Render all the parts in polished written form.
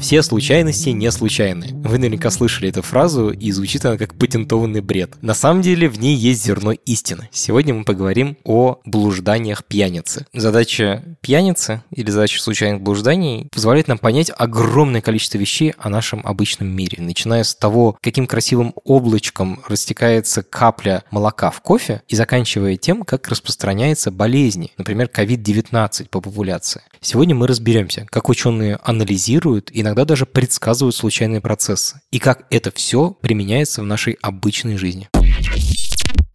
Все случайности не случайны. Вы наверняка слышали эту фразу, и звучит она как патентованный бред. На самом деле в ней есть зерно истины. Сегодня мы поговорим о блужданиях пьяницы. Задача пьяницы или задача случайных блужданий позволяет нам понять огромное количество вещей о нашем обычном мире. Начиная с того, каким красивым облачком растекается капля молока в кофе, и заканчивая тем, как распространяются болезни, например, COVID-19 по популяции. Сегодня мы разберемся, как ученые анализируют и иногда даже предсказывают случайные процессы, и как это все применяется в нашей обычной жизни.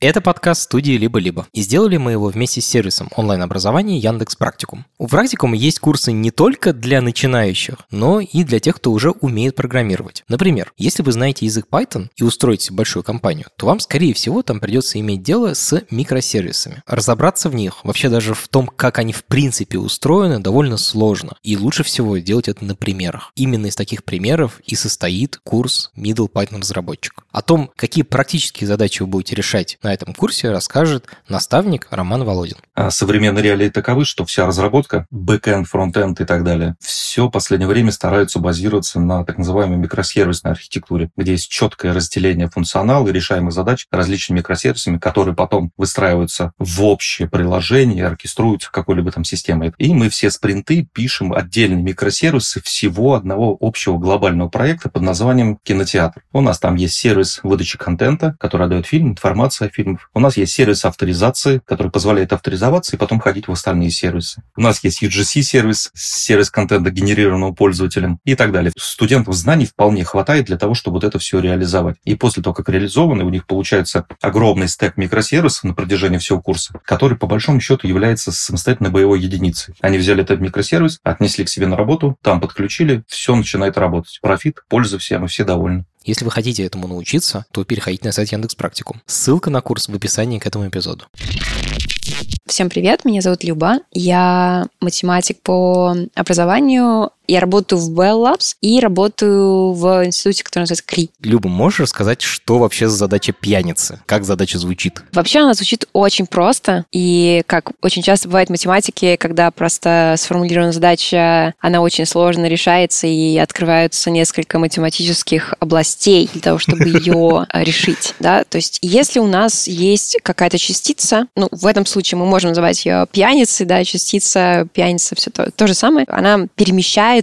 Это подкаст студии «Либо-Либо», и сделали мы его вместе с сервисом онлайн-образования Яндекс.Практикум. У Практикума есть курсы не только для начинающих, но и для тех, кто уже умеет программировать. Например, если вы знаете язык Python и устроитесь в большую компанию, то вам, скорее всего, там придется иметь дело с микросервисами. Разобраться в них, вообще даже в том, как они в принципе устроены, довольно сложно, и лучше всего делать это на примерах. Именно из таких примеров и состоит курс Middle Python разработчик. О том, какие практические задачи вы будете решать на этом курсе, расскажет наставник Роман Володин. Современные реалии таковы, что вся разработка, бэкэнд, фронтэнд и так далее, все в последнее время стараются базироваться на так называемой микросервисной архитектуре, где есть четкое разделение функционала и решаемых задач различными микросервисами, которые потом выстраиваются в общее приложение, оркеструются какой-либо там системой. И мы все спринты пишем отдельные микросервисы всего одного общего глобального проекта под названием «Кинотеатр». У нас там есть сервис выдачи контента, который отдает фильм, информация о фильмах. У нас есть сервис авторизации, который позволяет авторизоваться и потом ходить в остальные сервисы. У нас есть UGC-сервис, сервис контента, генерированного пользователем и так далее. Студентов знаний вполне хватает для того, чтобы вот это все реализовать. И после того, как реализованы, у них получается огромный стек микросервисов на протяжении всего курса, который, по большому счету, является самостоятельной боевой единицей. Они взяли этот микросервис, отнесли к себе на работу, там подключили, все начинает работать. Профит, польза всем, и все довольны. Если вы хотите этому научиться, то переходите на сайт Яндекс.Практикум. Ссылка на курс в описании к этому эпизоду. Всем привет, меня зовут Люба, я математик по образованию, я работаю в Bell Labs и работаю в институте, который называется CRI. Люба, можешь рассказать, что вообще за задача пьяницы? Как задача звучит? Вообще она звучит очень просто, и как очень часто бывает в математике, когда просто сформулирована задача, она очень сложно решается, и открываются несколько математических областей для того, чтобы ее решить. То есть если у нас есть какая-то частица, ну, в этом случае мы можем называть ее пьяницей, да, частица, пьяница, все то же самое. Она перемещается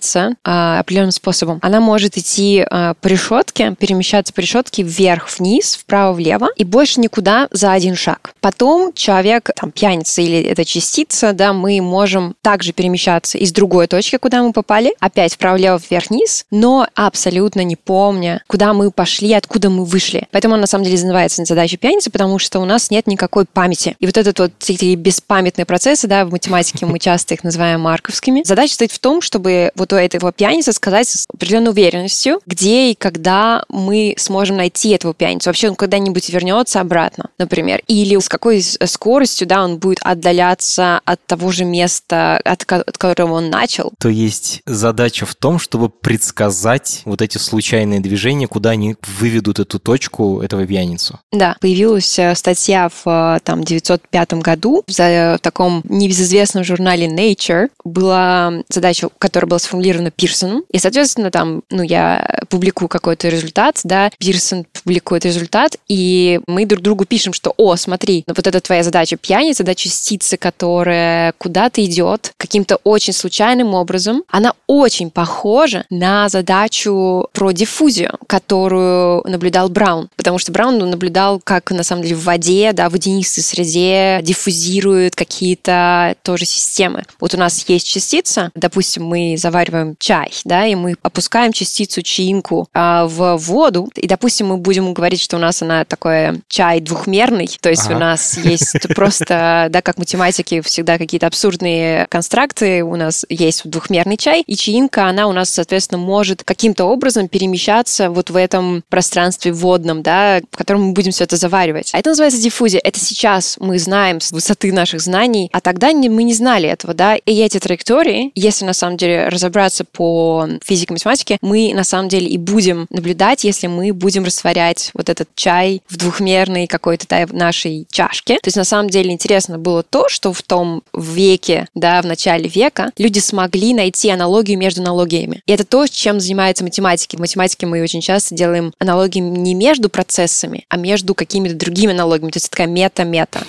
определенным способом. Она может идти по решетке, перемещаться по решетке вверх-вниз, вправо-влево, и больше никуда за один шаг. Потом человек, там, пьяница или эта частица, да, мы можем также перемещаться из другой точки, куда мы попали, опять вправо-влево, вверх-вниз, но абсолютно не помня, куда мы пошли, откуда мы вышли. Поэтому она, на самом деле, называется задачей пьяницы, потому что у нас нет никакой памяти. И вот этот вот эти беспамятные процессы, да, в математике мы часто их называем марковскими. Задача стоит в том, чтобы вот у этого пьяницы сказать с определенной уверенностью, где и когда мы сможем найти этого пьяницу. Вообще он когда-нибудь вернется обратно, например. Или с какой скоростью, да, он будет отдаляться от того же места, от которого он начал. То есть задача в том, чтобы предсказать вот эти случайные движения, куда они выведут эту точку, этого пьяницу. Да. Появилась статья в 905 году, в таком небезызвестном журнале Nature была задача, которая была сформулирована Пирсоном. И, соответственно, там, я публикую какой-то результат, да, Пирсон публикует результат, и мы друг другу пишем, что, смотри, вот это твоя задача пьяница, да, частица, которая куда-то идет каким-то очень случайным образом, она очень похожа на задачу про диффузию, которую наблюдал Браун. Потому что Браун наблюдал, как, на самом деле, в воде, да, в водянистой среде диффузируют какие-то тоже системы. Вот у нас есть частица, допустим, мы завариваем завариваем чай, да, и мы опускаем частицу чаинку в воду, и, допустим, мы будем говорить, что у нас она такой чай двухмерный, то есть у нас есть просто, да, как математики всегда какие-то абсурдные констракты, у нас есть двухмерный чай, и чаинка, она у нас, соответственно, может каким-то образом перемещаться вот в этом пространстве водном, да, в котором мы будем все это заваривать. А это называется диффузия. Это сейчас мы знаем с высоты наших знаний, а тогда мы не знали этого, да, и эти траектории, если на самом деле разобраться по физике и математике, мы на самом деле и будем наблюдать, если мы будем растворять вот этот чай в двухмерной какой-то нашей чашке. То есть на самом деле интересно было то, что в том веке, да, в начале века люди смогли найти аналогию между аналогиями. И это то, чем занимаются математики. В математике мы очень часто делаем аналогии не между процессами, а между какими-то другими аналогиями. То есть это такая мета-мета.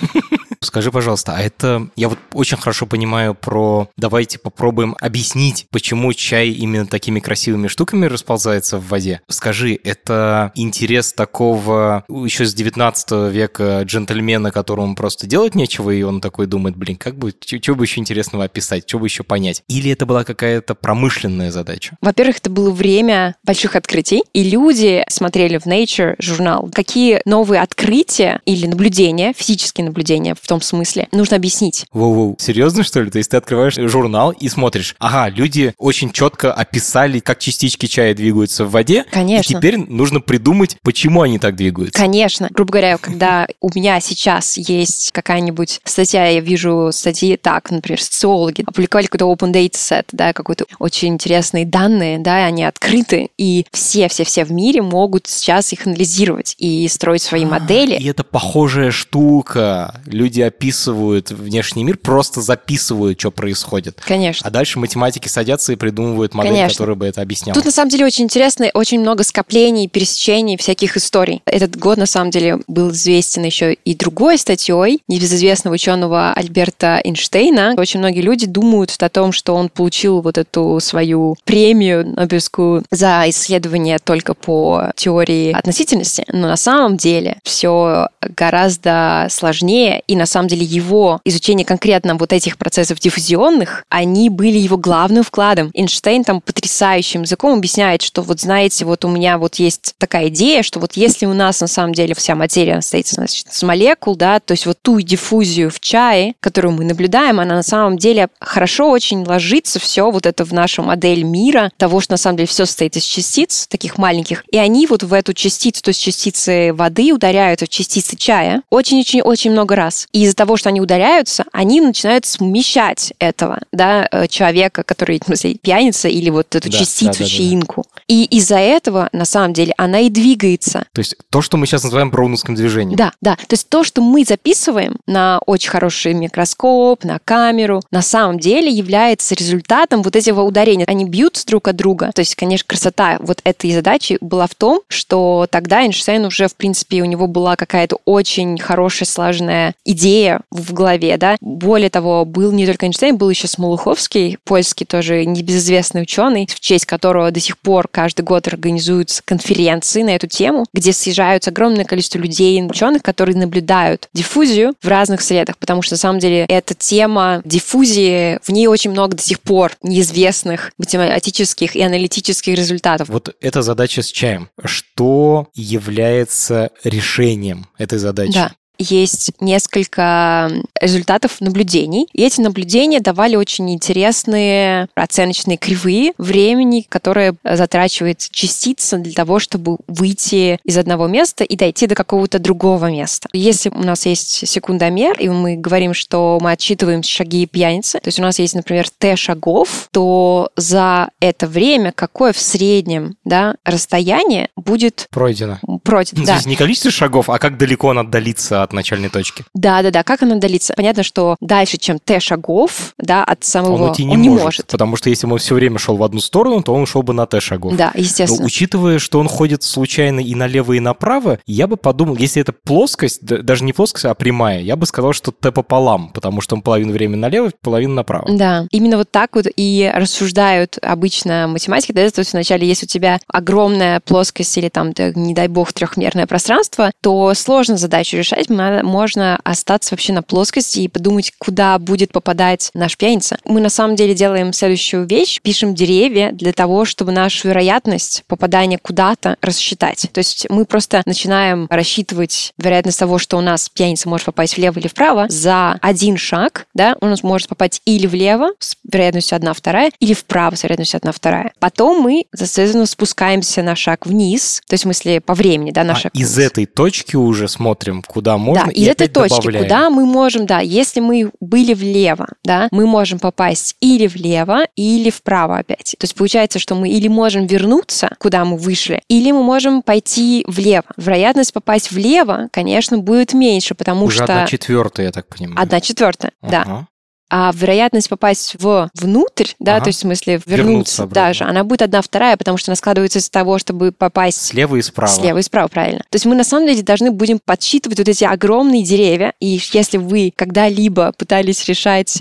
Скажи, пожалуйста, а это... Я вот очень хорошо понимаю про... Давайте попробуем объяснить, почему чай именно такими красивыми штуками расползается в воде. Скажи, это интерес такого еще с 19 века джентльмена, которому просто делать нечего, и он такой думает, блин, как бы... Чего бы еще интересного описать, чего бы еще понять? Или это была какая-то промышленная задача? Во-первых, это было время больших открытий, и люди смотрели в Nature журнал, какие новые открытия или наблюдения, физические наблюдения в том смысле, нужно объяснить. Воу-воу, серьезно, что ли? То есть ты открываешь журнал и смотришь, ага, люди очень четко описали, как частички чая двигаются в воде. Конечно. И теперь нужно придумать, почему они так двигаются. Конечно. Грубо говоря, когда у меня сейчас есть какая-нибудь статья, я вижу статьи так, например, социологи опубликовали какой-то open data set, да, какой-то очень интересные данные, да, они открыты, и все-все-все в мире могут сейчас их анализировать и строить свои модели. И это похожая штука. Люди описывают внешний мир, просто записывают, что происходит. Конечно. А дальше математики садятся и придумывают модель, конечно, которая бы это объясняла. Тут, на самом деле, очень интересно, очень много скоплений, пересечений всяких историй. Этот год, на самом деле, был известен еще и другой статьей небезызвестного ученого Альберта Эйнштейна. Очень многие люди думают о том, что он получил вот эту свою премию Нобелевскую за исследование только по теории относительности. Но на самом деле все гораздо сложнее, и на самом деле его изучение конкретно вот этих процессов диффузионных, они были его главным вкладом. Эйнштейн там потрясающим языком объясняет, что вот знаете, вот у меня вот есть такая идея, что вот если у нас на самом деле вся материя состоит, значит, с молекул, да, то есть вот ту диффузию в чае, которую мы наблюдаем, она на самом деле хорошо очень ложится все вот это в нашу модель мира, того, что на самом деле все состоит из частиц, таких маленьких, и они вот в эту частицу, то есть частицы воды ударяются в частицы чая очень-очень-очень много раз. И из-за того, что они ударяются, они начинают смещать этого, да, человека, который, в смысле, пьяница, или вот эту частицу, чаинку. Да. И из-за этого, на самом деле, она и двигается. То есть то, что мы сейчас называем броуновским движением. Да, да. То есть то, что мы записываем на очень хороший микроскоп, на камеру, на самом деле является результатом вот этого ударения. Они бьются друг от друга. То есть, конечно, красота вот этой задачи была в том, что тогда Эйнштейн уже, в принципе, у него была какая-то очень хорошая, слаженная идея в голове, да. Более того, был не только Эйнштейн, был еще Смолуховский, польский тоже небезызвестный ученый, в честь которого до сих пор каждый год организуются конференции на эту тему, где съезжаются огромное количество людей, ученых, которые наблюдают диффузию в разных средах, потому что, на самом деле, эта тема диффузии, в ней очень много до сих пор неизвестных математических и аналитических результатов. Вот эта задача с чаем. Что является решением этой задачи? Да. Есть несколько результатов наблюдений, и эти наблюдения давали очень интересные оценочные кривые времени, которые затрачивает частица для того, чтобы выйти из одного места и дойти до какого-то другого места. Если у нас есть секундомер, и мы говорим, что мы отсчитываем шаги пьяницы, то есть у нас есть, например, T шагов, то за это время какое в среднем, да, расстояние будет пройдено? Пройдено, да. То есть не количество шагов, а как далеко он отдалится от начальной точки. Да-да-да, как она отдалится? Понятно, что дальше, чем Т шагов, да, от самого... Он уйти не может. Потому что если бы он все время шел в одну сторону, то он шел бы на Т шагов. Да, естественно. Но учитывая, что он ходит случайно и налево, и направо, я бы подумал, если это плоскость, даже не плоскость, а прямая, я бы сказал, что Т пополам, потому что он половину времени налево, половину направо. Да, именно вот так вот и рассуждают обычно математики. Да, то есть вначале, если у тебя огромная плоскость или там, не дай бог, трехмерное пространство, то сложно задачу решать, можно остаться вообще на плоскости и подумать, куда будет попадать наш пьяница. Мы на самом деле делаем следующую вещь. Пишем деревья для того, чтобы нашу вероятность попадания куда-то рассчитать. То есть мы просто начинаем рассчитывать вероятность того, что у нас пьяница может попасть влево или вправо. За один шаг, да, у нас может попасть или влево с вероятностью 1/2, или вправо с вероятностью 1/2. Потом мы, соответственно, спускаемся на шаг вниз, то есть в смысле по времени, да, на шаг вниз. Из этой точки уже смотрим, куда можно, да, и из этой точки, добавляем. Куда мы можем, да, если мы были влево, да, мы можем попасть или влево, или вправо опять. То есть получается, что мы или можем вернуться, куда мы вышли, или мы можем пойти влево. Вероятность попасть влево, конечно, будет меньше, потому уже что... 1/4, я так понимаю. 1/4, да. А вероятность попасть внутрь, да, то есть в смысле вернуться даже, она будет 1/2, потому что она складывается из того, чтобы попасть... Слева и справа. Слева и справа, правильно. То есть мы на самом деле должны будем подсчитывать вот эти огромные деревья, и если вы когда-либо пытались решать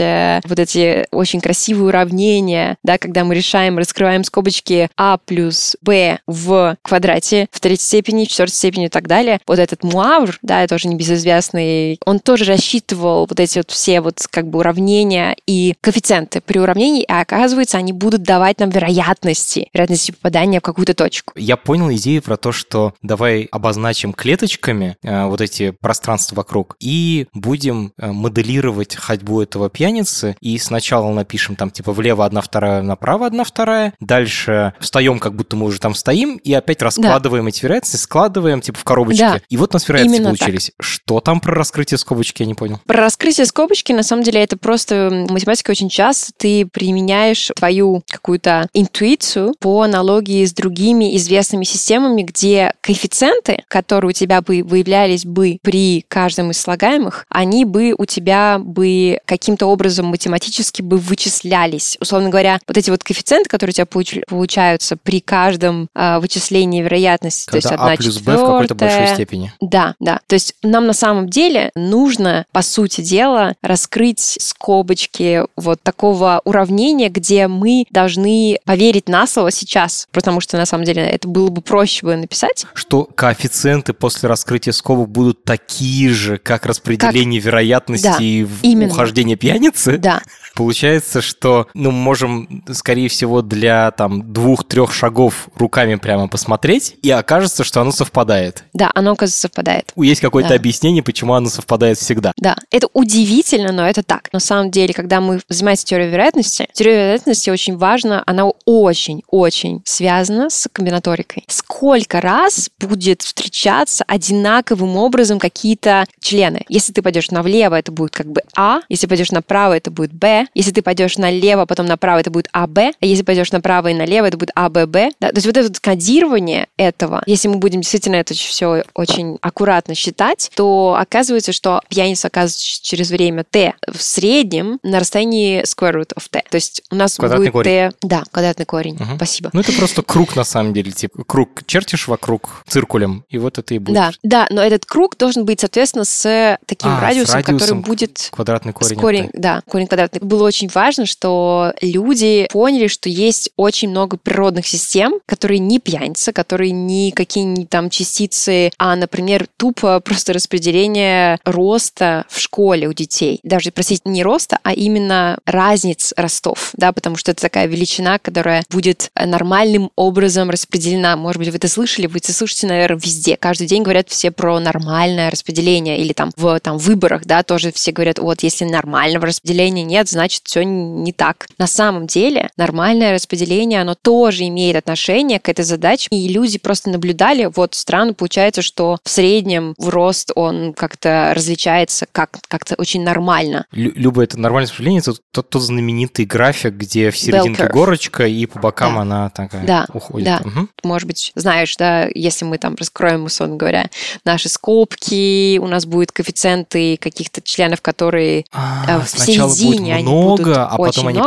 вот эти очень красивые уравнения, да, когда мы решаем, раскрываем скобочки А плюс Б в квадрате, в третьей степени, в четвертой степени и так далее, вот этот Муавр, да, тоже небезызвестный, он тоже рассчитывал вот эти вот все вот как бы уравнения и коэффициенты при уравнении, а оказывается, они будут давать нам вероятности попадания в какую-то точку. Я понял идею про то, что давай обозначим клеточками вот эти пространства вокруг и будем моделировать ходьбу этого пьяницы, и сначала напишем там типа влево 1/2, направо 1/2, дальше встаем, как будто мы уже там стоим, и опять раскладываем эти вероятности, складываем типа в коробочке. Да. И вот у нас вероятности именно получились. Так. Что там про раскрытие скобочки, я не понял. Про раскрытие скобочки, на самом деле, это просто математика очень часто ты применяешь твою какую-то интуицию по аналогии с другими известными системами, где коэффициенты, которые у тебя бы выявлялись бы при каждом из слагаемых, они бы у тебя бы каким-то образом математически бы вычислялись. Условно говоря, вот эти вот коэффициенты, которые у тебя получаются при каждом вычислении вероятности, когда то есть 1/4. А плюс Б в какой-то большой степени. Да, да. То есть нам на самом деле нужно, по сути дела, раскрыть скобочки вот такого уравнения, где мы должны поверить на слово сейчас, потому что на самом деле это было бы проще бы написать. Что коэффициенты после раскрытия скобок будут такие же, как распределение вероятности в ухождении пьяницы? Да. Получается, что мы можем, скорее всего, для там 2-3 шагов руками прямо посмотреть, и окажется, что оно совпадает. Да, оно, оказывается, совпадает. Есть какое-то объяснение, почему оно совпадает всегда. Да, это удивительно, но это так. На самом деле, когда мы занимаемся теорией вероятности, теория вероятности очень важна, она очень-очень связана с комбинаторикой. Сколько раз будет встречаться одинаковым образом какие-то члены? Если ты пойдешь налево, это будет как бы А, если пойдешь направо, это будет Б, если ты пойдешь налево, потом направо, это будет АБ, а если пойдешь направо и налево, это будет АББ. Да? То есть вот это вот кодирование этого, если мы будем действительно это все очень аккуратно считать, то оказывается, что пьяница оказывается через время Т в среднем на расстоянии square root of t. То есть у нас квадратный будет корень. T... Да, квадратный корень. Угу. Спасибо. Ну, это просто круг, на самом деле. Типа круг чертишь вокруг циркулем, и вот это и будет. Да, да, но этот круг должен быть, соответственно, с таким радиусом, который будет... Квадратный корень. Корень квадратный. Было очень важно, что люди поняли, что есть очень много природных систем, которые не пьяницы, которые не какие-нибудь там частицы, а, например, тупо просто распределение роста в школе у детей. Даже, простите, не роста, а именно разниц ростов, да, потому что это такая величина, которая будет нормальным образом распределена. Может быть, вы это слышали, вы это слышите, наверное, везде. Каждый день говорят все про нормальное распределение или там в выборах, да, тоже все говорят, вот, если нормального распределения нет, значит, все не так. На самом деле, нормальное распределение, оно тоже имеет отношение к этой задаче, и люди просто наблюдали, вот, странно получается, что в среднем рост, он как-то различается как-то очень нормально. Люба, это нормальное распределение, это тот знаменитый график, где в серединке горочка, и по бокам она такая уходит. Да. Угу. Может быть, знаешь, да, если мы там раскроем, условно говоря, наши скобки, у нас будут коэффициенты каких-то членов, которые в середине, они много, а потом они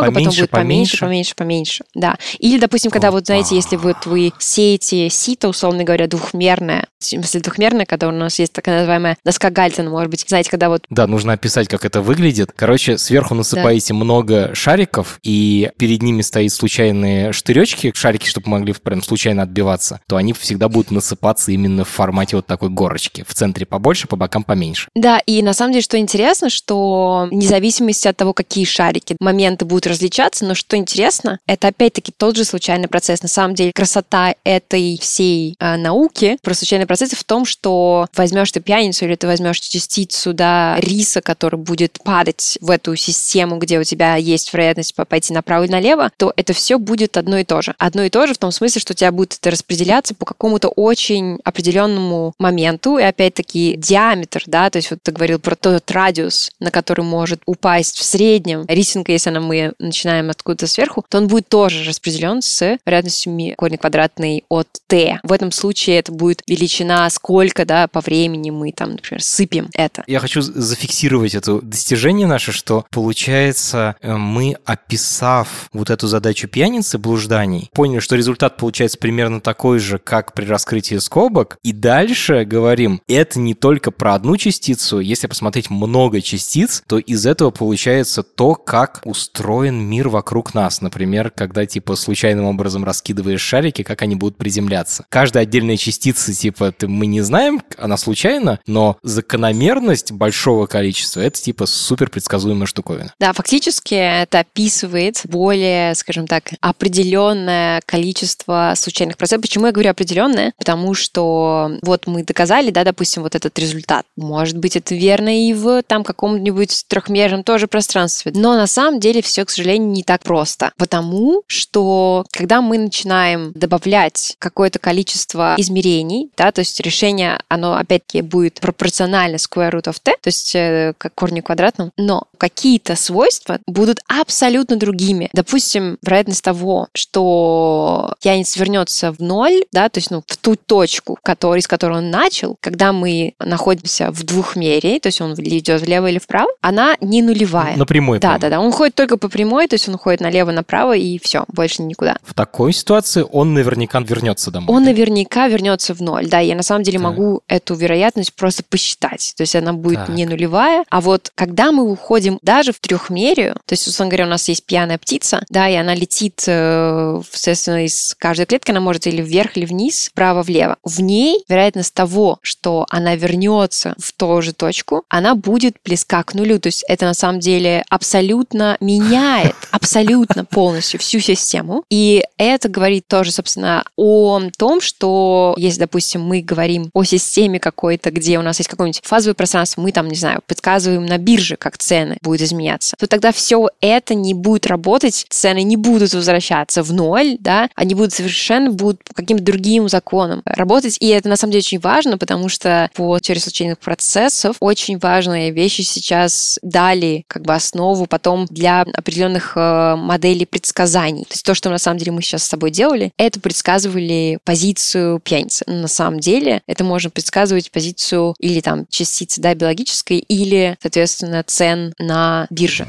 поменьше, поменьше. Да. Или, допустим, когда вот, знаете, если вот вы сеете сито, условно говоря, двухмерное, в смысле двухмерное, когда у нас есть такая называемая доска Гальтона, может быть, знаете, когда вот... Да, нужно описать, как это выглядит. Короче, сверху насыпаете много шариков, и перед ними стоят случайные штыречки, шарики, чтобы могли прям случайно отбиваться, то они всегда будут насыпаться именно в формате вот такой горочки. В центре побольше, по бокам поменьше. Да, и на самом деле, что интересно, что вне зависимости от того, какие шарики, моменты будут различаться, но что интересно, это опять-таки тот же случайный процесс. На самом деле, красота этой всей науки про случайные процессы в том, что возьмешь ты пьяницу или ты возьмешь частицу, да, риса, который будет падать в эту систему, где у тебя есть вероятность пойти направо или налево, то это все будет одно и то же. Одно и то же в том смысле, что у тебя будет это распределяться по какому-то очень определенному моменту, и опять-таки диаметр, да, то есть вот ты говорил про тот радиус, на который может упасть в среднем рисинка, если мы начинаем откуда-то сверху, то он будет тоже распределен с вероятностью корень квадратный от t. В этом случае это будет величина, сколько, да, по времени мы там, например, сыпем это. Я хочу зафиксировать это достижение наше, что получается, мы, описав вот эту задачу пьяницы, блужданий, поняли, что результат получается примерно такой же, как при раскрытии скобок, и дальше говорим, это не только про одну частицу, если посмотреть много частиц, то из этого получается то, как устроен мир вокруг нас, например, когда, типа, случайным образом раскидываешь шарики, как они будут приземляться. Каждая отдельная частица, типа, мы не знаем, она случайна, но закономерность большого количества — это, типа, супер предсказуемая штуковина. Да, фактически это описывает более, скажем так, определенное количество случайных процессов. Почему я говорю определенное? Потому что вот мы доказали, да, допустим, вот этот результат. Может быть, это верно и в там каком-нибудь трехмерном тоже пространстве. Но на самом деле все, к сожалению, не так просто. Потому что когда мы начинаем добавлять какое-то количество измерений, да, то есть решение, оно опять-таки будет пропорционально square root of t, то есть как корню квадратному, но какие-то свойства будут абсолютно другими. Допустим, вероятность того, что пьяница вернется в ноль, да, то есть в ту точку, из которой он начал, когда мы находимся в двухмерии, то есть он идет влево или вправо, она не нулевая. На прямой. Да-да-да, он ходит только по прямой, то есть он ходит налево-направо и все, больше никуда. В такой ситуации он наверняка вернется домой. Он наверняка вернется в ноль, да, я на самом деле могу эту вероятность просто посчитать, то есть она будет не нулевая, а вот когда мы уходим даже в трехмерию, то есть, условно говоря, у нас есть пьяная птица, да, и она летит, соответственно, из каждой клетки, она может или вверх, или вниз, вправо-влево. В ней вероятность того, что она вернется в ту же точку, она будет близка к нулю, то есть это на самом деле абсолютно меняет, абсолютно полностью всю систему, и это говорит тоже, собственно, о том, что если, допустим, мы говорим о системе какой-то, где у нас есть какое-нибудь фазовое пространство, мы там, не знаю, подсказываем на бирже, как цены будут изменяться, то тогда все это не будет работать, цены не будут возвращаться в ноль, да, они будут совершенно по каким-то другим законам работать, и это на самом деле очень важно, потому что по теории случайных процессов очень важные вещи сейчас дали как бы основу потом для определенных моделей предсказаний. То есть то, что на самом деле мы сейчас с собой делали, это предсказывали позицию пьяницы. Но на самом деле это можно предсказывать позицию или там частицы, да, биологической, или, соответственно, цен на бирже.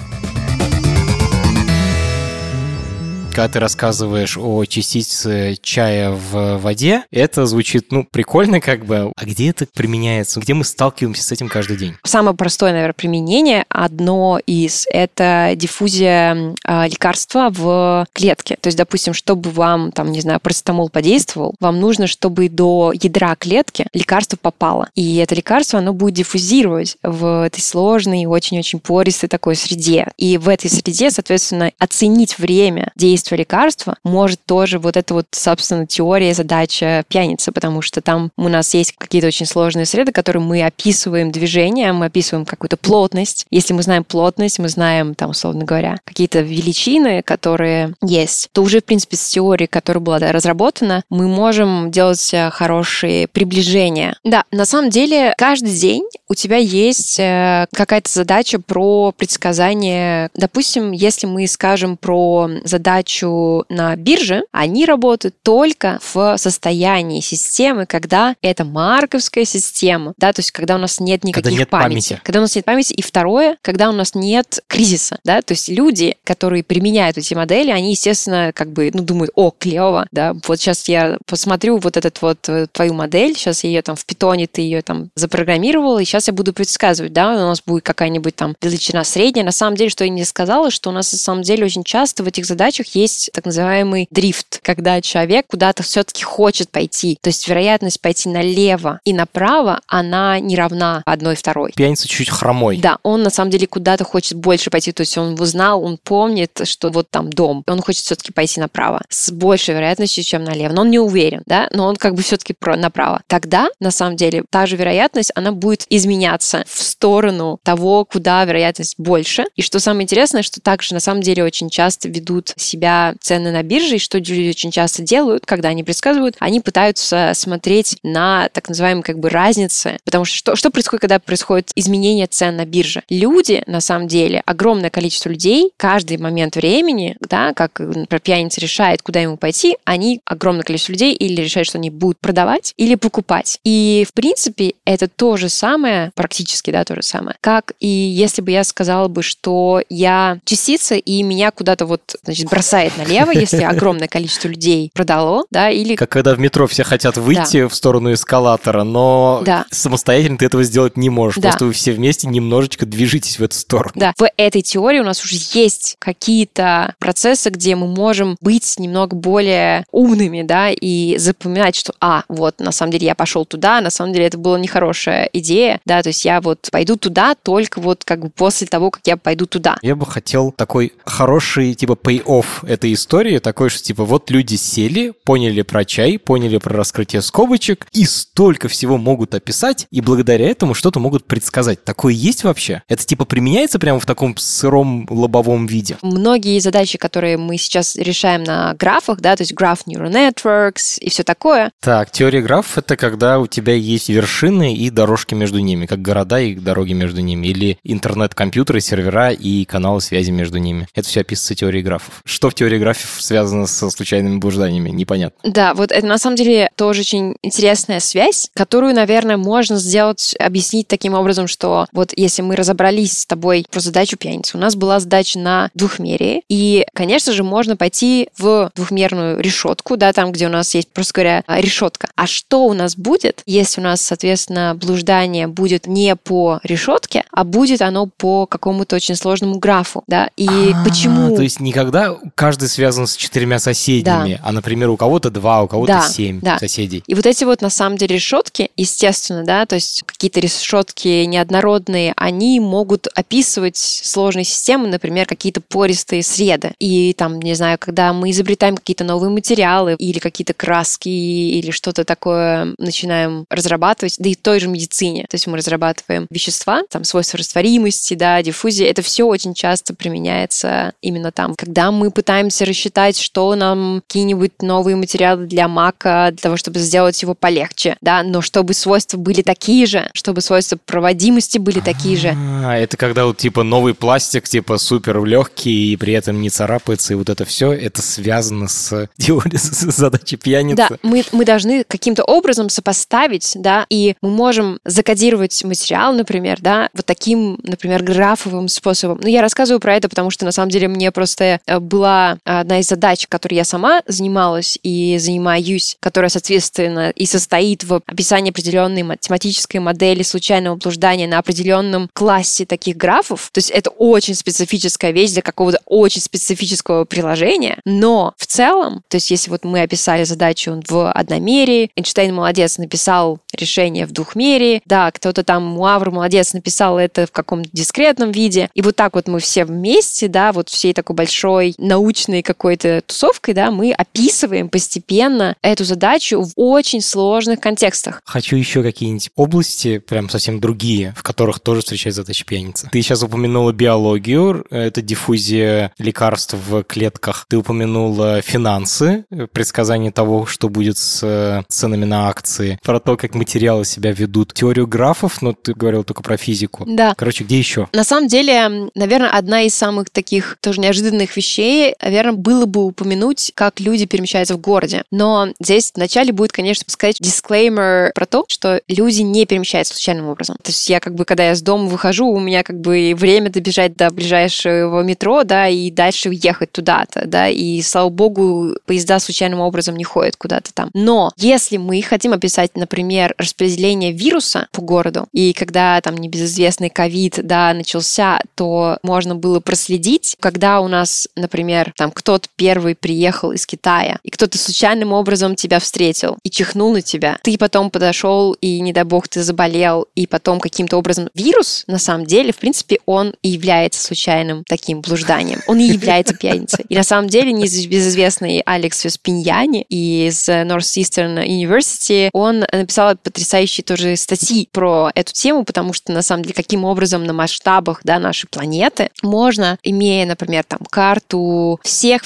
Когда ты рассказываешь о частице чая в воде, это звучит, прикольно как бы. А где это применяется? Где мы сталкиваемся с этим каждый день? Самое простое, наверное, применение, одно из, это диффузия лекарства в клетке. То есть, допустим, чтобы вам, там, не знаю, парацетамол подействовал, вам нужно, чтобы до ядра клетки лекарство попало. И это лекарство, оно будет диффузировать в этой сложной, очень-очень пористой такой среде. И в этой среде, соответственно, оценить время действия лекарства может тоже вот эта вот, собственно, теория, задача пьяницы, потому что там у нас есть какие-то очень сложные среды, которые мы описываем движение, мы описываем какую-то плотность. Если мы знаем плотность, мы знаем, там, условно говоря, какие-то величины, которые есть, то уже, в принципе, с теорией, которая была разработана, мы можем делать хорошие приближения. Да, на самом деле, каждый день у тебя есть какая-то задача про предсказание. Допустим, если мы скажем про задачу добычу на бирже, они работают только в состоянии системы, когда это марковская система, да, то есть когда у нас нет никаких памяти. Когда у нас нет памяти. И второе, когда у нас нет кризиса, да, то есть люди, которые применяют эти модели, они, естественно, как бы, ну, думают, о, клево, да, вот сейчас я посмотрю вот этот вот твою модель, сейчас я ее там в питоне, ты ее там запрограммировала, и сейчас я буду предсказывать, да, у нас будет какая-нибудь там величина средняя. На самом деле, что я не сказала, что у нас на самом деле очень часто в этих задачах есть так называемый дрифт, когда человек куда-то все-таки хочет пойти, то есть вероятность пойти налево и направо, она не равна одной второй. Пьяница чуть-чуть хромой. Да, он на самом деле куда-то хочет больше пойти, то есть он узнал, он помнит, что вот там дом, он хочет все-таки пойти направо с большей вероятностью, чем налево, но он не уверен, да, но он как бы все-таки направо. Тогда, на самом деле, та же вероятность, она будет изменяться в сторону того, куда вероятность больше. И что самое интересное, что также, на самом деле, очень часто ведут себя цены на бирже, и что люди очень часто делают, когда они предсказывают, они пытаются смотреть на так называемые как бы разницы, потому что происходит, когда происходит изменение цен на бирже? Люди, на самом деле, огромное количество людей, каждый момент времени, да, как, например, пьяница решает, куда ему пойти, они, огромное количество людей, или решают, что они будут продавать, или покупать. И, в принципе, это то же самое, практически, да, то же самое, как и если бы я сказала бы, что я частица, и меня куда-то вот, значит, бросает налево, если огромное количество людей продало, да, или... Как когда в метро все хотят выйти, да, в сторону эскалатора, но да, самостоятельно ты этого сделать не можешь, да, просто вы все вместе немножечко движитесь в эту сторону. Да, в этой теории у нас уже есть какие-то процессы, где мы можем быть немного более умными, да, и запоминать, что, вот, на самом деле я пошел туда, на самом деле это была нехорошая идея, да, то есть я вот пойду туда только вот как бы после того, как я пойду туда. Я бы хотел такой хороший, типа, pay-off этой истории, такой, что, типа, вот люди сели, поняли про чай, поняли про раскрытие скобочек, и столько всего могут описать, и благодаря этому что-то могут предсказать. Такое есть вообще? Это, типа, применяется прямо в таком сыром лобовом виде? Многие задачи, которые мы сейчас решаем на графах, да, то есть graph neural networks и все такое. Так, теория графов — это когда у тебя есть вершины и дорожки между ними, как города и дороги между ними, или интернет-компьютеры, сервера и каналы связи между ними. Это все описывается теорией графов. Что в теории графов связано со случайными блужданиями? Непонятно. Да, вот это на самом деле тоже очень интересная связь, которую, наверное, можно сделать, объяснить таким образом, что вот если мы разобрались с тобой про задачу пьяницы, у нас была задача на двухмерии, и, конечно же, можно пойти в двухмерную решетку, да, там, где у нас есть, просто говоря, решетка. А что у нас будет, если у нас, соответственно, блуждание будет не по решетке, а будет оно по какому-то очень сложному графу, да, и почему... То есть никогда каждый связан с четырьмя соседями, да, а, например, у кого-то 2, у кого-то 7 соседей. И вот эти вот, на самом деле, решетки, естественно, да, то есть какие-то решетки неоднородные, они могут описывать сложные системы, например, какие-то пористые среды. И там, не знаю, когда мы изобретаем какие-то новые материалы или какие-то краски или что-то такое начинаем разрабатывать, да и в той же медицине. То есть мы разрабатываем вещества, там свойства растворимости, да, диффузии. Это все очень часто применяется именно там. Когда мы пытаемся рассчитать, что нам какие-нибудь новые материалы для мака, для того, чтобы сделать его полегче, да, но чтобы свойства были такие же, чтобы свойства проводимости были такие же. Это когда вот типа новый пластик, типа супер легкий и при этом не царапается, и вот это все, это связано с теорией задачи пьяницы. Да, мы должны каким-то образом сопоставить, да, и мы можем закодировать материал, например, да, вот таким, например, графовым способом. Но я рассказываю про это, потому что на самом деле мне просто была одна из задач, которой я сама занималась и занимаюсь, которая, соответственно, и состоит в описании определенной математической модели случайного блуждания на определенном классе таких графов. То есть это очень специфическая вещь для какого-то очень специфического приложения, но в целом, то есть если вот мы описали задачу в одномерии, Эйнштейн молодец, написал решение в двухмерии, да, кто-то там, Муавр молодец, написал это в каком-то дискретном виде, и вот так вот мы все вместе, да, вот всей такой большой научной какой-то тусовкой, да, мы описываем постепенно эту задачу в очень сложных контекстах. Хочу еще какие-нибудь области, прям совсем другие, в которых тоже встречается задача пьяницы. Ты сейчас упомянула биологию, это диффузия лекарств в клетках. Ты упомянула финансы, предсказание того, что будет с ценами на акции, про то, как мы материалы себя ведут? Теорию графов, но ты говорил только про физику. Да. Короче, где еще? На самом деле, наверное, одна из самых таких тоже неожиданных вещей, наверное, было бы упомянуть, как люди перемещаются в городе. Но здесь вначале будет, конечно, сказать дисклеймер про то, что люди не перемещаются случайным образом. То есть я когда я с дома выхожу, у меня время добежать до ближайшего метро, да, и дальше ехать туда-то, да, и, слава богу, поезда случайным образом не ходят куда-то там. Но если мы хотим описать, например, распределение вируса по городу, и когда там небезызвестный ковид, да, начался, то можно было проследить, когда у нас, например, там кто-то первый приехал из Китая, и кто-то случайным образом тебя встретил и чихнул на тебя, ты потом подошел, и, не дай бог, ты заболел, и потом каким-то образом вирус, на самом деле, в принципе, он и является случайным таким блужданием. Он и является пьяницей. И на самом деле небезызвестный Алекс Веспиньяни из North Eastern University, он написал потрясающие тоже статьи про эту тему, потому что, на самом деле, каким образом на масштабах, да, нашей планеты можно, имея, например, там карту всех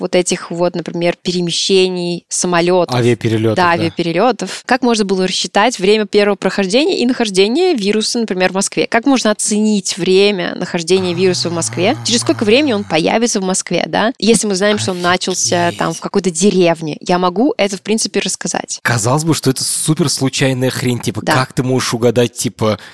вот этих вот, например, перемещений самолетов. Авиаперелетов. Да, авиаперелетов. Как можно было рассчитать время первого прохождения и нахождения вируса, например, в Москве? Как можно оценить время нахождения вируса в Москве? Через сколько времени он появится в Москве, да? Если мы знаем, что он начался там в какой-то деревне, я могу это, в принципе, рассказать. Казалось бы, что это супер случайная хрень, да. Как ты можешь угадать,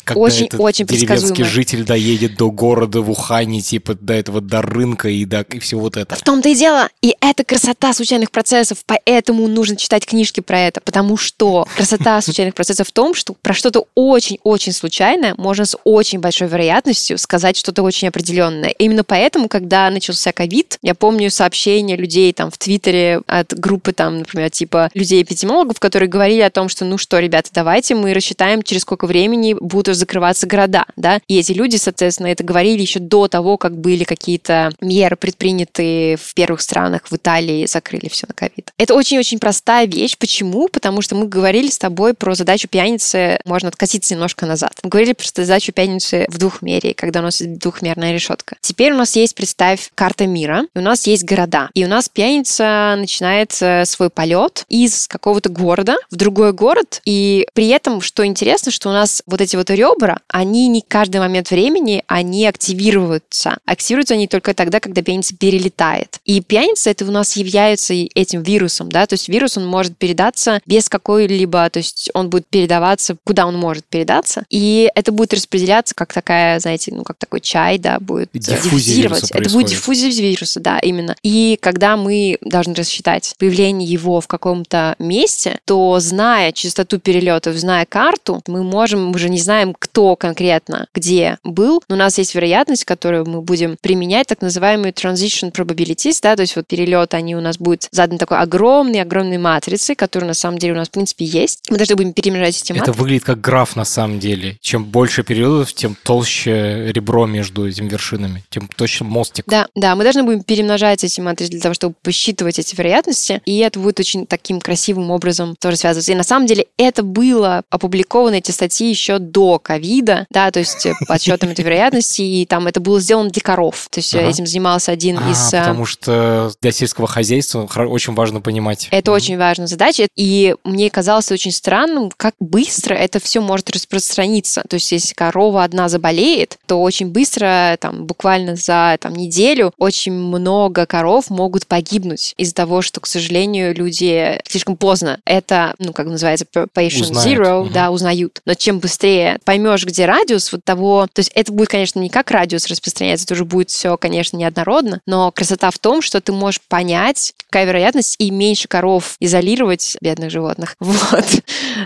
когда очень деревенский житель доедет до города в Ухане, до этого, до рынка и всего вот это. В том-то и дело, и это красота случайных процессов, поэтому нужно читать книжки про это, потому что красота случайных процессов в том, что про что-то очень-очень случайное можно с очень большой вероятностью сказать что-то очень определенное. Именно поэтому, когда начался ковид, я помню сообщения людей там в Твиттере от группы там, например, людей-эпидемиологов, которые говорили о том, что ну что, ребята, давайте мы рассчитаем, через сколько времени будут закрываться города, да. И эти люди, соответственно, это говорили еще до того, как были какие-то меры предприняты в первых странах, в Италии закрыли все на ковид. Это очень-очень простая вещь. Почему? Потому что мы говорили с тобой про задачу пьяницы, можно откатиться немножко назад. Мы говорили про задачу пьяницы в двухмерии, когда у нас двухмерная решетка. Теперь у нас есть, представь, карта мира, и у нас есть города. И у нас пьяница начинает свой полет из какого-то города в другой город, и при этом, что интересно, что у нас вот эти вот ребра, они не каждый момент времени, они активируются. Активируются они только тогда, когда пьяница перелетает. И пьяница, это у нас является этим вирусом, да, то есть вирус, он может передаться без какой-либо, то есть он будет передаваться, куда он может передаться, и это будет распределяться как такая, знаете, как такой чай, да, будет диффузировать. Это будет диффузия вируса, да, именно. И когда мы должны рассчитать появление его в каком-то месте, то, зная частоту перелетов, зная карту, мы можем, уже не знаем, кто конкретно где был, но у нас есть вероятность, которую мы будем применять, так называемые transition probabilities, да, то есть вот перелет, они у нас будут заданы такой огромной матрицей, которая на самом деле у нас, в принципе, есть. Мы должны будем перемножать эти матрицы. Это выглядит как граф на самом деле. Чем больше перелетов, тем толще ребро между этими вершинами, тем толще мостик. Да, мы должны будем перемножать эти матрицы для того, чтобы посчитывать эти вероятности, и это будет очень таким красивым образом тоже связываться. И на самом деле это было опубликовано, эти статьи, еще до ковида, да, то есть подсчетом этой вероятности, и там это было сделано для коров. То есть этим занимался один из... Потому что для сельского хозяйства очень важно понимать. Это очень важная задача, и мне казалось очень странным, как быстро это все может распространиться. То есть если корова одна заболеет, то очень быстро, там, буквально за неделю, очень много коров могут погибнуть из-за того, что, к сожалению, люди слишком поздно это, называется, patient zero, да, узнают. Но чем быстрее поймешь, где радиус вот того... То есть это будет, конечно, не как радиус распространяться, это уже будет все, конечно, неоднородно, но красота в том, что ты можешь понять, какая вероятность, и меньше коров изолировать, бедных животных, вот,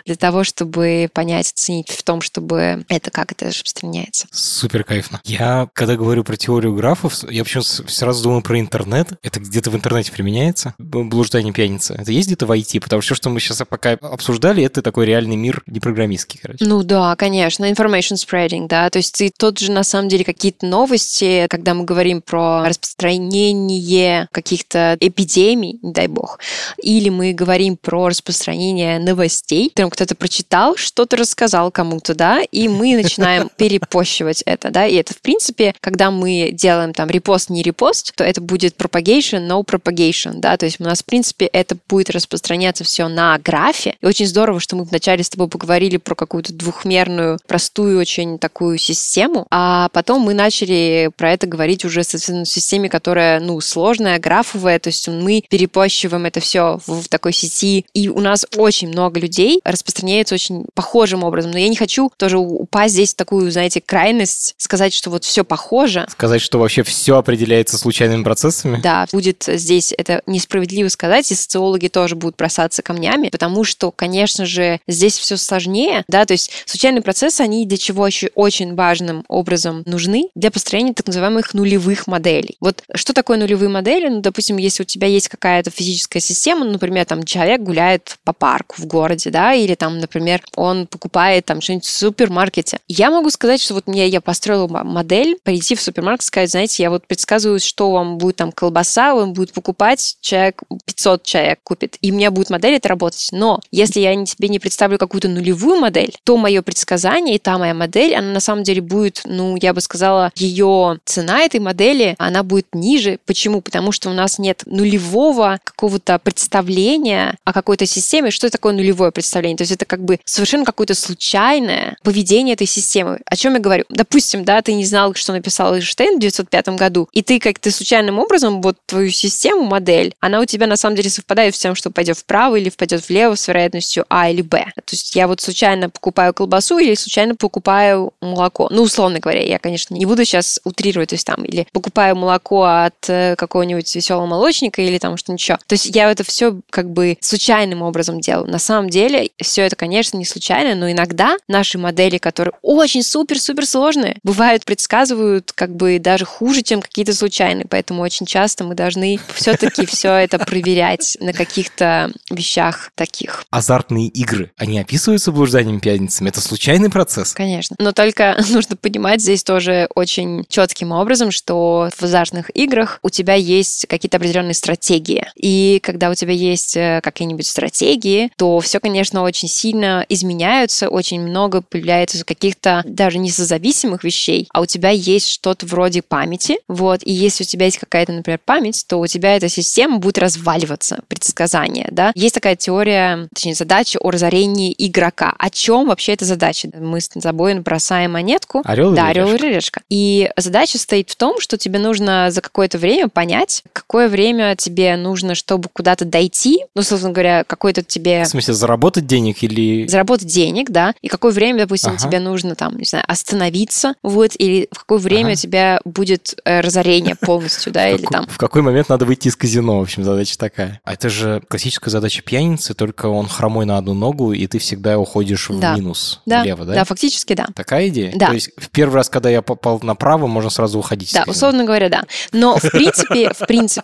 для того, чтобы понять, оценить в том, чтобы это, как это распространяется. Супер кайфно. Я, когда говорю про теорию графов, я почему-то сразу думаю про интернет. Это где-то в интернете применяется? Блуждание пьяницы. Это есть где-то в IT? Потому что все, что мы сейчас пока обсуждали, это такой реальный мир непрограммистский, короче. Ну да, конечно. Information spreading, да. То есть и тот же, на самом деле, какие-то новости, когда мы говорим про распространение каких-то эпидемий, не дай бог, или мы говорим про распространение новостей, там кто-то прочитал, что-то рассказал кому-то, да, и мы начинаем перепощивать это, да, и это, в принципе, когда мы делаем там репост, не репост, то это будет propagation, no propagation, да, то есть у нас, в принципе, это будет распространяться все на графе, и очень здорово, что мы вначале с тобой поговорили про какую-то двухмерную, простую очень такую систему, а потом мы начали про это говорить уже в системе, которая, ну, сложная, графовая, то есть мы перепощиваем это все в такой сети, и у нас очень много людей распространяется очень похожим образом, но я не хочу тоже упасть здесь в такую, знаете, крайность, сказать, что вот все похоже. Сказать, что вообще все определяется случайными процессами? Да, будет здесь это несправедливо сказать, и социологи тоже будут бросаться камнями, потому что, конечно же, здесь все сложнее, да, то есть случайные процессы, они для чего еще очень важным образом нужны? Для построения так называемых нулевых моделей. Вот что такое нулевые модели? Ну, допустим, если у тебя есть какая-то физическая система, например, там человек гуляет по парку в городе, да, или там, например, он покупает там что-нибудь в супермаркете. Я могу сказать, что вот мне я построила модель, прийти в супермаркет и сказать, знаете, я вот предсказываю, что вам будет там колбаса, вам будет покупать человек, 500 человек купит, и у меня будет модель это работать. Но если я тебе не представлю какую-то нулевую модель, то мое предсказание и та моя модель, она на самом деле будет, ну, я бы сказала, ее цена этой модели, она будет ниже. Почему? Потому что у нас нет нулевого какого-то представления о какой-то системе. Что такое нулевое представление? То есть это как бы совершенно какое-то случайное поведение этой системы. О чем я говорю? Допустим, да, ты не знал, что написал Эйнштейн в 1905 году, и ты как-то случайным образом вот твою систему, модель, она у тебя на самом деле совпадает с тем, что пойдет вправо или пойдет влево с вероятностью А или Б. То есть я вот случайно покупаю колбасу или случайно покупаю молоко. Ну, условно говоря, я, конечно, не буду сейчас утрировать, то есть там или покупаю молоко от какого-нибудь веселого молочника или там что-нибудь еще. То есть я это все как бы случайным образом делаю. На самом деле все это, конечно, не случайно, но иногда наши модели, которые очень супер-супер сложные, бывают, предсказывают как бы даже хуже, чем какие-то случайные. Поэтому очень часто мы должны все-таки все это проверять на каких-то вещах таких. Азартные игры, они описываются блужданием пьяницами? Это случайный процесс? Конечно. Но только нужно понимать здесь тоже очень четким образом, что в азартных играх у тебя есть какие-то определенные стратегии. И когда у тебя есть какие-нибудь стратегии, то все, конечно, очень сильно изменяются, очень много появляется каких-то даже несозависимых вещей, а у тебя есть что-то вроде памяти, вот, и если у тебя есть какая-то, например, память, то у тебя эта система будет разваливаться, предсказание, да. Есть такая теория, точнее, задача о разорении игрока. О чем вообще эта задача? Мы с тобой бросаем монетку. Орел и решка. И задача стоит в том, что тебе нужно за какое-то время понять, какое время тебе нужно, чтобы куда-то дойти, ну, собственно говоря, какой-то тебе... В смысле, заработать денег или... Заработать денег, да, и какое время, допустим, тебе нужно, там, не знаю, остановиться, вот, или в какое время у тебя будет разорение полностью, да, или там... В какой момент надо выйти из казино, в общем, задача такая. А это же классическая задача пьяницы, только он хромой на одну ногу, и ты всегда уходишь в минус, влево, да? Да, фактически, да. Такая идея? Да. То есть в первый раз, когда я попал направо, можно сразу уходить. Да, условно говоря, да. Но в принципе,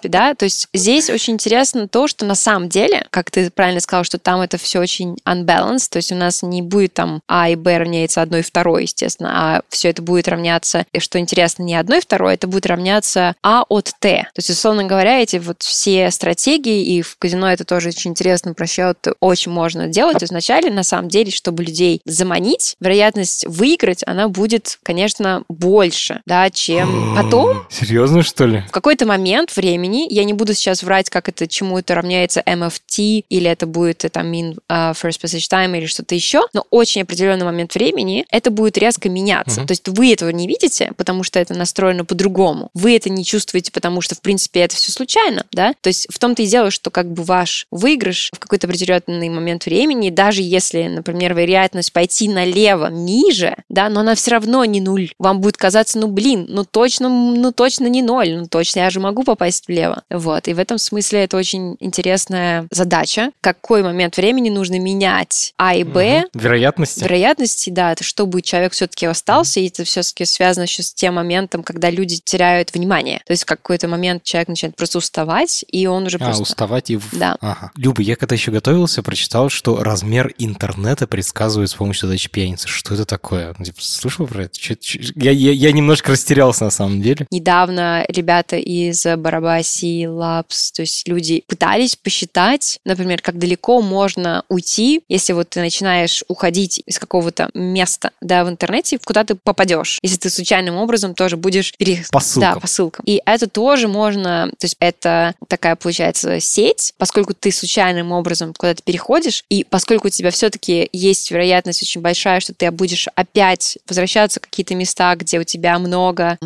да, то есть здесь очень интересно то, что на самом деле, как ты правильно сказал, что там это все очень unbalanced, то есть у нас не будет там А и Б равняется 1 и 2, естественно, а все это будет равняться, и что интересно, не 1 и 2, это будет равняться А от Т. То есть, условно говоря, эти вот все стратегии, и в казино это тоже очень интересно про счет очень можно делать. То есть вначале, на самом деле, чтобы людей заманить, вероятность выиграть, она будет, конечно, больше, да, чем потом. Серьезно, что ли? В какой-то момент времени, я не буду сейчас врать, как это, чему это равняется MFT, или это будет там mean first passage time, или что-то еще, но очень определенный момент времени это будет резко меняться. То есть вы этого не видите, потому что это настроено по-другому. Вы это не чувствуете, потому что, в принципе, это все случайно, да? То есть в том-то и дело, что как бы ваш выигрыш в какой-то определенный момент времени, даже если, например, вероятность пойти налево ниже, да, но она все равно не нуль. Вам будет казаться, ну, блин, ну точно не ноль, ну точно я же могу попасть влево. Вот, и в этом смысле это очень интересная задача, какой момент времени нужно менять А и Б. Вероятности, да, чтобы человек все-таки остался, и это все-таки связано еще с тем моментом, когда люди теряют внимание. То есть в какой-то момент человек начинает просто уставать, и он уже просто... Да. Ага. Люба, я когда еще готовился, прочитал, что размер интернета предсказывают с помощью задачи пьяницы. Что это такое? Типа, слышал про это? Я немножко растерялся на самом деле. Недавно ребята из Барабаси, Лапс, то есть люди пытались посчитать, например, как далеко можно уйти, если вот ты начинаешь уходить из какого-то места, да, в интернете, куда ты попадешь, если ты случайным образом тоже будешь по ссылкам. И это тоже можно, то есть это такая, получается, сеть, поскольку ты случайным образом куда-то переходишь, и И поскольку у тебя все-таки есть вероятность очень большая, что ты будешь опять возвращаться в какие-то места, где у тебя много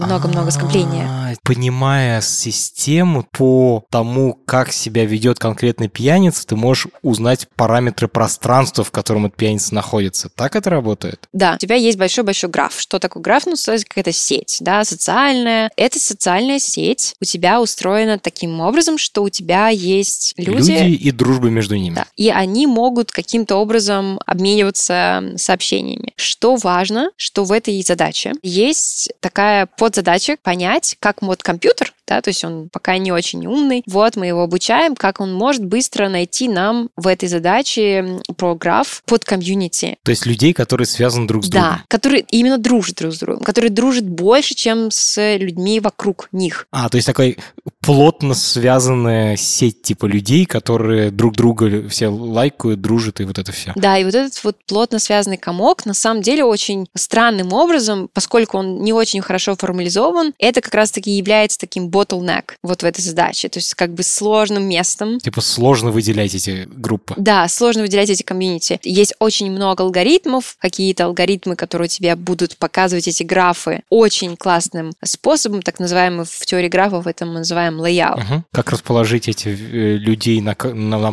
скопления. Понимая систему по тому, как себя ведет конкретный пьяница, ты можешь узнать параметры пространства, в котором этот пьяница находится. Так это работает? Да. У тебя есть большой-большой граф. Что такое граф? Ну, какая-то сеть, да, социальная. Эта социальная сеть у тебя устроена таким образом, что у тебя есть люди... Люди и дружба между ними. Да. И они могут каким-то образом обмениваться сообщениями. Что важно, что в этой задаче есть такая подзадача понять, как мод компьютер, да, то есть он пока не очень умный. Вот мы его обучаем, как он может быстро найти нам в этой задаче про граф под комьюнити. То есть людей, которые связаны друг с другом. Да, которые именно дружат друг с другом, которые дружат больше, чем с людьми вокруг них. А, то есть такая плотно связанная сеть типа людей, которые друг друга все лайкают, дружат и вот это все. Да, и вот этот вот плотно связанный комок на самом деле очень странным образом, поскольку он не очень хорошо формализован, это как раз-таки является таким bottleneck вот в этой задаче, то есть как бы сложным местом. Типа сложно выделять эти группы. Да, сложно выделять эти комьюнити. Есть очень много алгоритмов, какие-то алгоритмы, которые тебе будут показывать эти графы очень классным способом, так называемый в теории графов, это мы называем layout. Угу. Как расположить эти людей на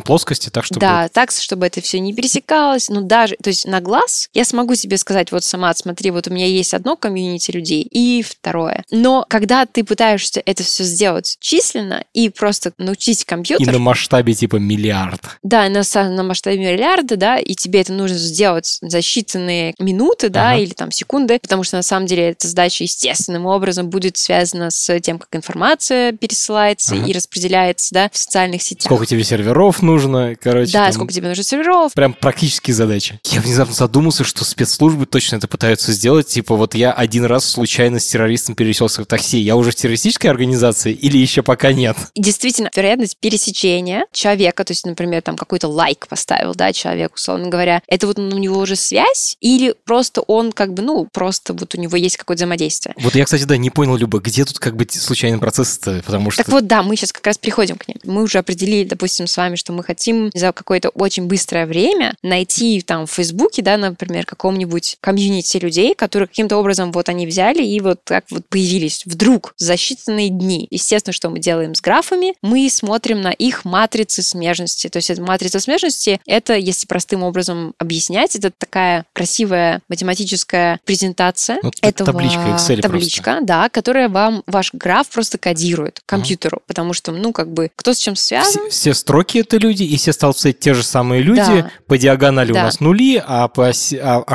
плоскости так, чтобы... Да, так, чтобы это все не пересекалось, но даже, то есть на глаз я смогу себе сказать, вот сама, смотри, вот у меня есть одно комьюнити людей и второе. Но когда ты пытаешься это все сделать численно и просто научить компьютер... И на масштабе типа миллиард. Да, на масштабе миллиарда, да, и тебе это нужно сделать за считанные минуты, да, или там секунды, потому что на самом деле эта задача естественным образом будет связана с тем, как информация пересылается и распределяется, да, в социальных сетях. Сколько тебе серверов нужно, короче. Да, там... сколько тебе нужно серверов. Прям практические задачи. Я внезапно задумался, что спецслужбы точно это пытаются сделать. Типа вот я один раз случайно с террористом пересекся в такси. Я уже в террористической организации или еще пока нет? Действительно, вероятность пересечения человека, то есть, например, там какой-то лайк поставил, да, человек, условно говоря, это вот у него уже связь или просто он как бы, ну, просто вот у него есть какое-то взаимодействие. Вот я, кстати, да, не понял, Люба, где тут как бы случайный процесс-то, потому что... Так вот, да, мы сейчас как раз приходим к ним. Мы уже определили, допустим, с вами, что мы хотим за какое-то очень быстрое время найти там в Фейсбуке, да, например, каком-нибудь комьюнити людей, которые каким-то образом вот они взяли и вот так вот появились вдруг за считанные дни. Естественно, что мы делаем с графами? Мы смотрим на их матрицы смежности. То есть эта матрица смежности, это, если простым образом объяснять, это такая красивая математическая презентация. Вот этого табличка, Excel табличка, просто. Да, которая вам ваш граф просто кодирует компьютеру, потому что, ну, как бы, кто с чем связан? Все строки — это люди, и все столбцы — те же самые люди. Да. По диагонали у нас нули, а